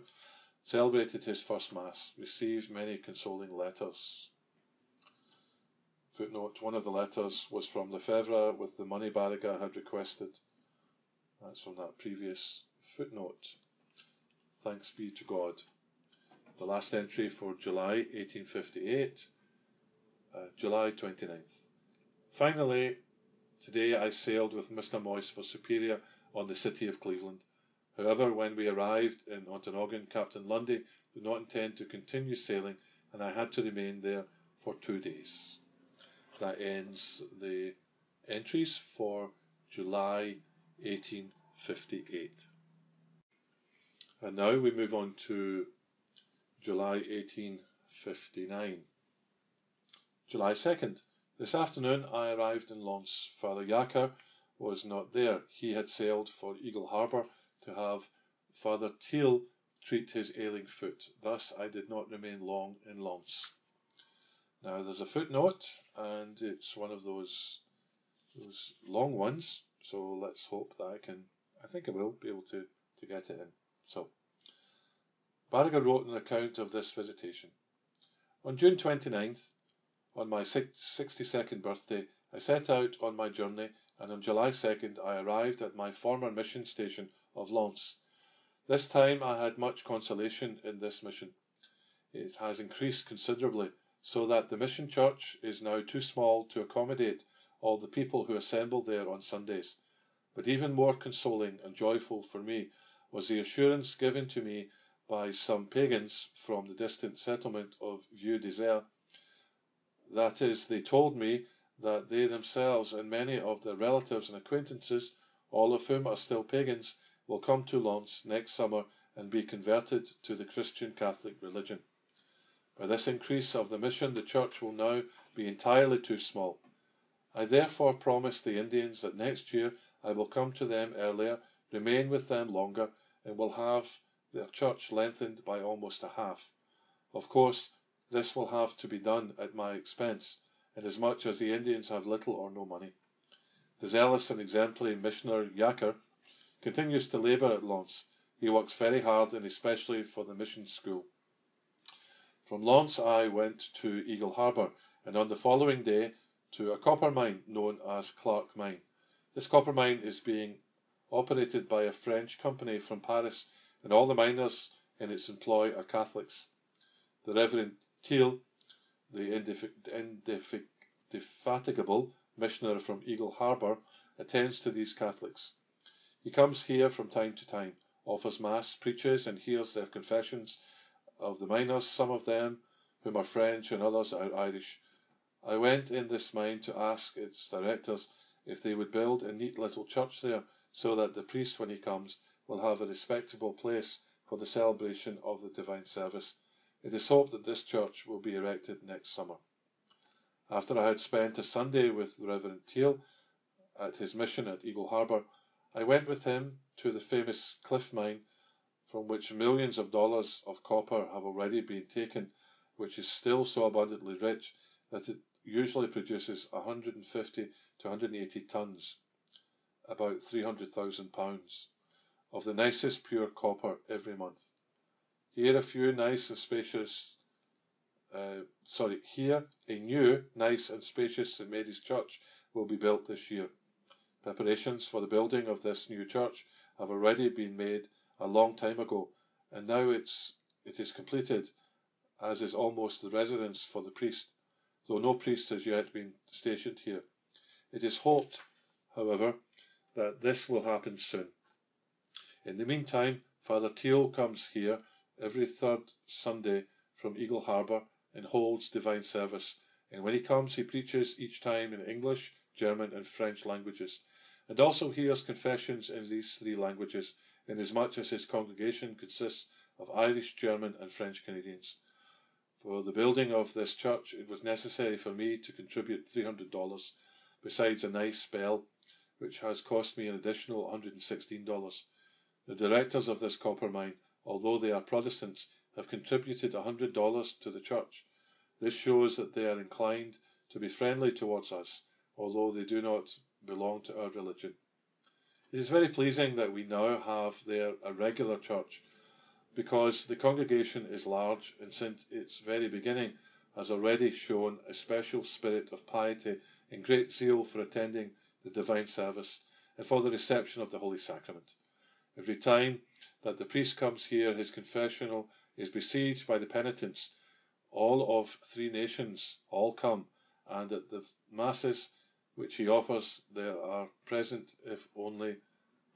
celebrated his first Mass, received many consoling letters. Footnote, one of the letters was from Lefevere with the money Barriga had requested. That's from that previous footnote. Thanks be to God. The last entry for July eighteen fifty-eight, uh, July twenty-ninth. Finally, today I sailed with Mister Moyse for Superior on the City of Cleveland. However, when we arrived in Ontonagon, Captain Lundy did not intend to continue sailing, and I had to remain there for two days. That ends the entries for July eighteen fifty-eight. And now we move on to July eighteen fifty-nine. July second. This afternoon I arrived in L'Anse. Father Jacker was not there. He had sailed for Eagle Harbour to have Father Teal treat his ailing foot. Thus I did not remain long in L'Anse. Now there's a footnote, and it's one of those those long ones, so let's hope that I can, I think I will, be able to, to get it in. So, Barriga wrote an account of this visitation. On June twenty-ninth, on my sixty-second birthday, I set out on my journey, and on July second I arrived at my former mission station of L'Anse. This time I had much consolation in this mission. It has increased considerably, so that the mission church is now too small to accommodate all the people who assemble there on Sundays. But even more consoling and joyful for me was the assurance given to me by some pagans from the distant settlement of Vieux Desert. That is, they told me that they themselves and many of their relatives and acquaintances, all of whom are still pagans, will come to L'Anse next summer and be converted to the Christian Catholic religion. By this increase of the mission, the church will now be entirely too small. I therefore promise the Indians that next year I will come to them earlier, remain with them longer, and will have their church lengthened by almost a half. Of course, this will have to be done at my expense, inasmuch as the Indians have little or no money. The zealous and exemplary missioner Jacker continues to labour at L'Anse. He works very hard, and especially for the mission school. From L'Anse I went to Eagle Harbour, and on the following day to a copper mine known as Clark Mine. This copper mine is being operated by a French company from Paris, and all the miners in its employ are Catholics. The Reverend Teal, the indefatigable indef missioner from Eagle Harbour, attends to these Catholics. He comes here from time to time, offers mass, preaches, and hears their confessions of the miners, some of them whom are French and others are Irish. I went in this mine to ask its directors if they would build a neat little church there, so that the priest, when he comes, will have a respectable place for the celebration of the divine service. It is hoped that this church will be erected next summer. After I had spent a Sunday with the Reverend Teal at his mission at Eagle Harbour, I went with him to the famous Cliff Mine, from which millions of dollars of copper have already been taken, which is still so abundantly rich that it usually produces one hundred fifty to one hundred eighty tons, about three hundred thousand pounds, of the nicest pure copper every month. Here a few nice and spacious, uh, sorry, here a new, nice and spacious Saint Mary's Church will be built this year. Preparations for the building of this new church have already been made a long time ago, and now it's, it is completed, as is almost the residence for the priest, though no priest has yet been stationed here. It is hoped, however, that this will happen soon. In the meantime, Father Teal comes here every third Sunday from Eagle Harbour and holds divine service, and when he comes he preaches each time in English, German and French languages, and also hears confessions in these three languages, inasmuch as his congregation consists of Irish, German and French Canadians. For the building of this church, it was necessary for me to contribute three hundred dollars, besides a nice bell, which has cost me an additional one hundred sixteen dollars. The directors of this copper mine, although they are Protestants, have contributed one hundred dollars to the church. This shows that they are inclined to be friendly towards us, although they do not belong to our religion. It is very pleasing that we now have there a regular church, because the congregation is large and since its very beginning has already shown a special spirit of piety and great zeal for attending the divine service and for the reception of the Holy Sacrament. Every time that the priest comes here, his confessional is besieged by the penitents. All of three nations all come, and at the masses which he offers there are present, if only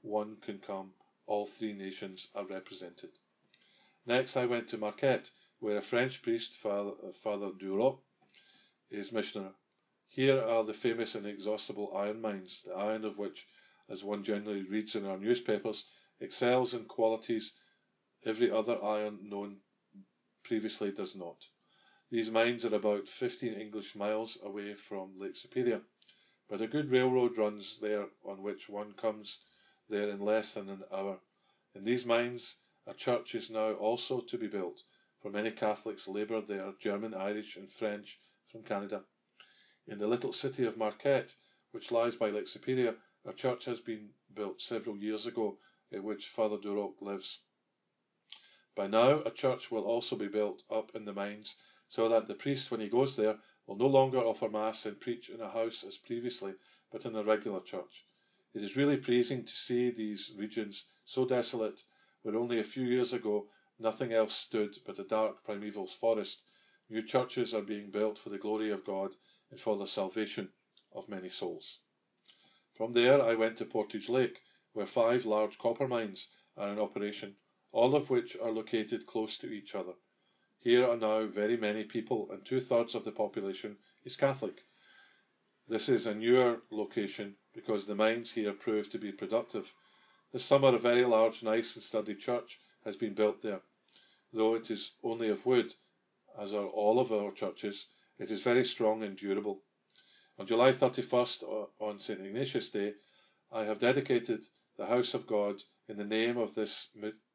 one can come, all three nations are represented. Next I went to Marquette, where a French priest, Father, Father Durot, is missioner. Here are the famous and inexhaustible iron mines, the iron of which, as one generally reads in our newspapers, excels in qualities Every other iron known previously does not. These mines are about fifteen English miles away from Lake Superior, but a good railroad runs there on which one comes there in less than an hour. In these mines, a church is now also to be built, for many Catholics labour there, German, Irish and French from Canada. In the little city of Marquette, which lies by Lake Superior, a church has been built several years ago, in which Father Duroc lives. By now, a church will also be built up in the mines, so that the priest, when he goes there, will no longer offer Mass and preach in a house as previously, but in a regular church. It is really pleasing to see these regions so desolate, where only a few years ago nothing else stood but a dark primeval forest. New churches are being built for the glory of God and for the salvation of many souls. From there I went to Portage Lake, where five large copper mines are in operation, all of which are located close to each other. Here are now very many people, and two-thirds of the population is Catholic. This is a newer location because the mines here prove to be productive. This summer a very large, nice and sturdy church has been built there. Though it is only of wood, as are all of our churches, it is very strong and durable. On July thirty-first, on Saint Ignatius Day, I have dedicated the House of God in the name of this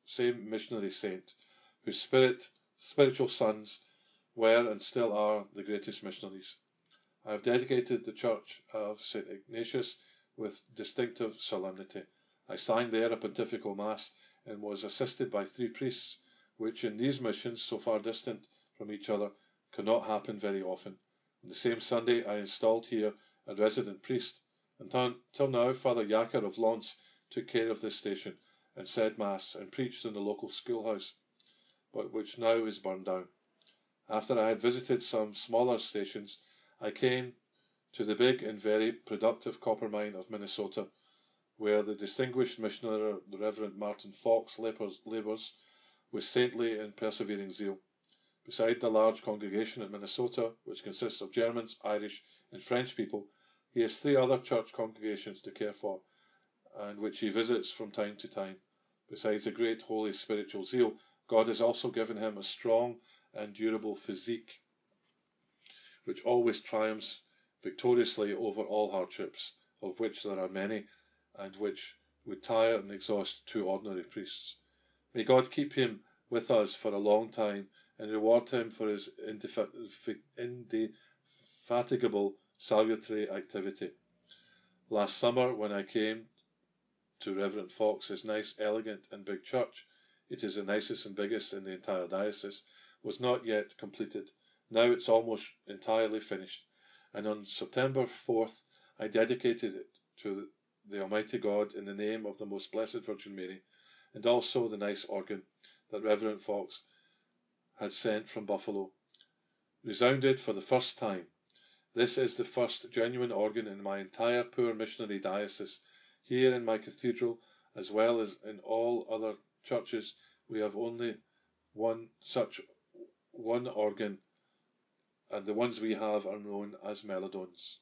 same missionary saint, whose spirit Spiritual sons were and still are the greatest missionaries. I have dedicated the Church of Saint Ignatius with distinctive solemnity. I sang there a pontifical mass and was assisted by three priests, which in these missions, so far distant from each other, cannot happen very often. On the same Sunday I installed here a resident priest. Until now Father Jacker of L'Anse took care of this station and said Mass and preached in the local schoolhouse, but which now is burned down. After I had visited some smaller stations, I came to the big and very productive copper mine of Minnesota, where the distinguished missionary Reverend Martin Fox labours with saintly and persevering zeal. Beside the large congregation at Minnesota, which consists of Germans, Irish and French people, he has three other church congregations to care for, and which he visits from time to time. Besides a great holy spiritual zeal, God has also given him a strong and durable physique, which always triumphs victoriously over all hardships, of which there are many, and which would tire and exhaust two ordinary priests. May God keep him with us for a long time, and reward him for his indefatigable salutary activity. Last summer, when I came to Reverend Fox's nice, elegant, and big church, it is the nicest and biggest in the entire diocese, was not yet completed. Now it's almost entirely finished, and on September fourth I dedicated it to the Almighty God in the name of the Most Blessed Virgin Mary, and also the nice organ that Reverend Fox had sent from Buffalo. Resounded for the first time. This is the first genuine organ in my entire poor missionary diocese. Here in my cathedral, as well as in all other churches, we have only one such one organ, and the ones we have are known as melodeons.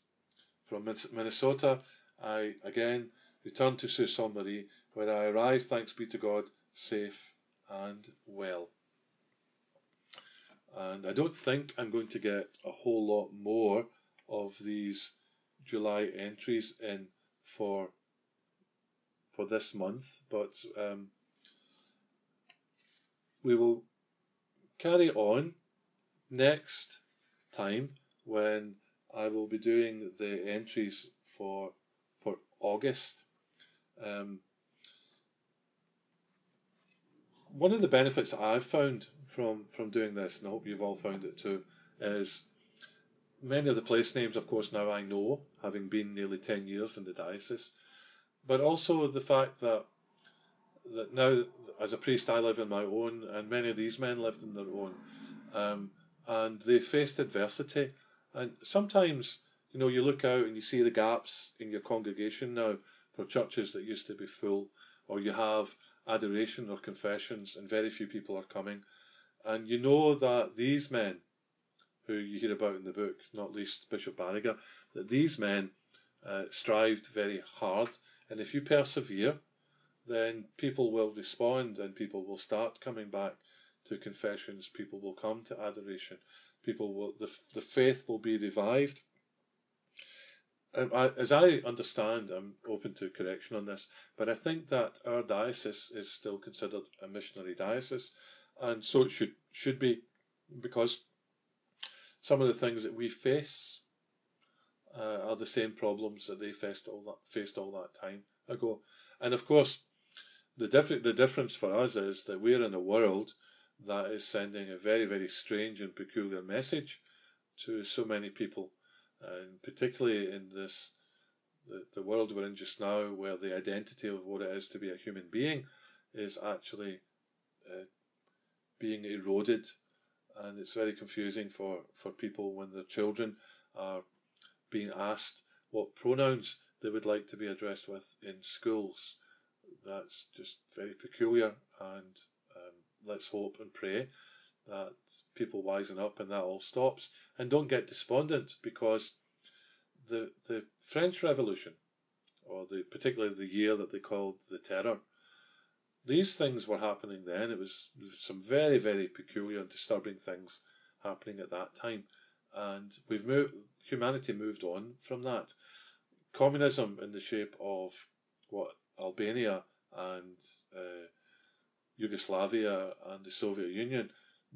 From Minnesota I again returned to Sault Ste. Marie, where I arrived, thanks be to God, safe and well. And I don't think I'm going to get a whole lot more of these July entries in for for this month, but um we will carry on next time, when I will be doing the entries for for August. Um, one of the benefits I've found from, from doing this, and I hope you've all found it too, is many of the place names, of course, now I know, having been nearly ten years in the diocese, but also the fact that that now, as a priest, I live in my own, and many of these men lived in their own, um, and they faced adversity. And sometimes, you know, you look out and you see the gaps in your congregation now for churches that used to be full, or you have adoration or confessions and very few people are coming, and you know that these men, who you hear about in the book, not least Bishop Barriga, that these men uh, strived very hard, and if you persevere, then people will respond and people will start coming back to confessions. People will come to adoration. People will, the, the faith will be revived. Um, I, as I understand, I'm open to correction on this, but I think that our diocese is still considered a missionary diocese, and so it should should be, because some of the things that we face uh, are the same problems that they faced all that faced all that time ago. And of course, the diff- the difference for us is that we're in a world that is sending a very, very strange and peculiar message to so many people. And particularly in this, the, the world we're in just now, where the identity of what it is to be a human being is actually uh, being eroded, and it's very confusing for, for people when their children are being asked what pronouns they would like to be addressed with in schools. That's just very peculiar, and um, let's hope and pray that people wisen up and that all stops. And don't get despondent, because the the French Revolution, or the particularly the year that they called the Terror, these things were happening then. It was some very, very peculiar and disturbing things happening at that time. And we've moved, humanity moved on from that. Communism in the shape of what Albania and uh, Yugoslavia and the Soviet Union,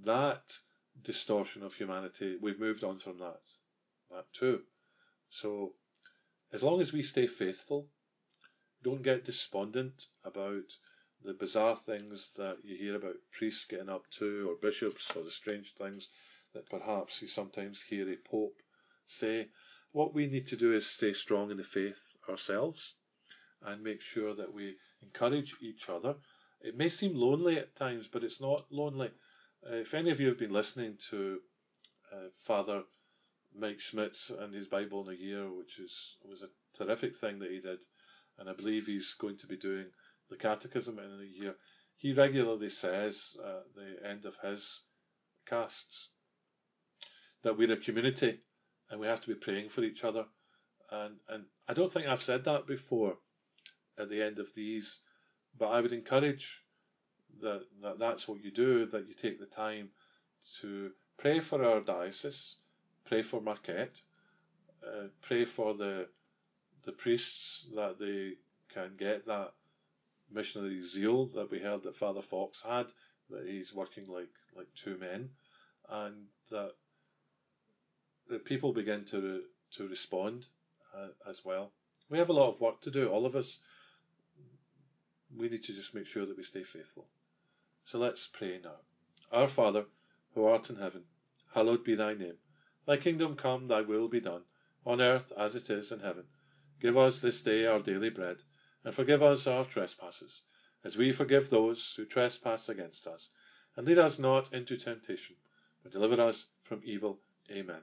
that distortion of humanity, we've moved on from that, that too. So as long as we stay faithful, don't get despondent about the bizarre things that you hear about priests getting up to, or bishops, or the strange things that perhaps you sometimes hear a pope say. What we need to do is stay strong in the faith ourselves and make sure that we encourage each other. It may seem lonely at times, but it's not lonely. If any of you have been listening to uh, Father Mike Schmitz and his Bible in a Year, which is was a terrific thing that he did, and I believe he's going to be doing the Catechism in a year, he regularly says uh, at the end of his casts that we're a community and we have to be praying for each other. And, and I don't think I've said that before at the end of these, but I would encourage That, that that's what you do, that you take the time to pray for our diocese, pray for Marquette, uh, pray for the the priests, that they can get that missionary zeal that we heard that Father Fox had, that he's working like, like two men, and that the people begin to, to respond uh, as well. We have a lot of work to do, all of us. We need to just make sure that we stay faithful. So let's pray now. Our Father, who art in heaven, hallowed be thy name. Thy kingdom come, thy will be done, on earth as it is in heaven. Give us this day our daily bread, and forgive us our trespasses, as we forgive those who trespass against us. And lead us not into temptation, but deliver us from evil. Amen.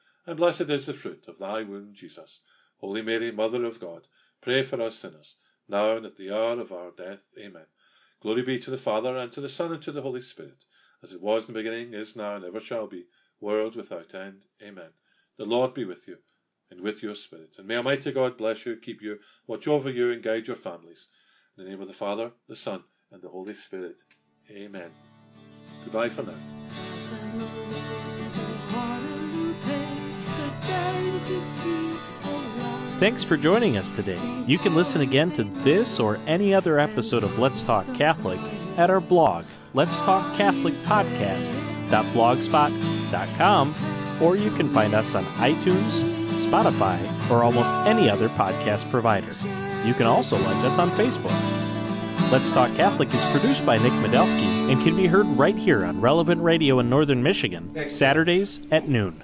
and blessed is the fruit of thy womb, Jesus. Holy Mary, Mother of God, pray for us sinners, now and at the hour of our death. Amen. Glory be to the Father, and to the Son, and to the Holy Spirit, as it was in the beginning, is now, and ever shall be, world without end. Amen. The Lord be with you, and with your spirit. And may Almighty God bless you, keep you, watch over you, and guide your families. In the name of the Father, the Son, and the Holy Spirit. Amen. Goodbye for now. Thanks for joining us today. You can listen again to this or any other episode of Let's Talk Catholic at our blog, letstalkcatholicpodcast dot blogspot dot com, or you can find us on iTunes, Spotify, or almost any other podcast provider. You can also like us on Facebook. Let's Talk Catholic is produced by Nick Medelsky and can be heard right here on Relevant Radio in Northern Michigan, Saturdays at noon.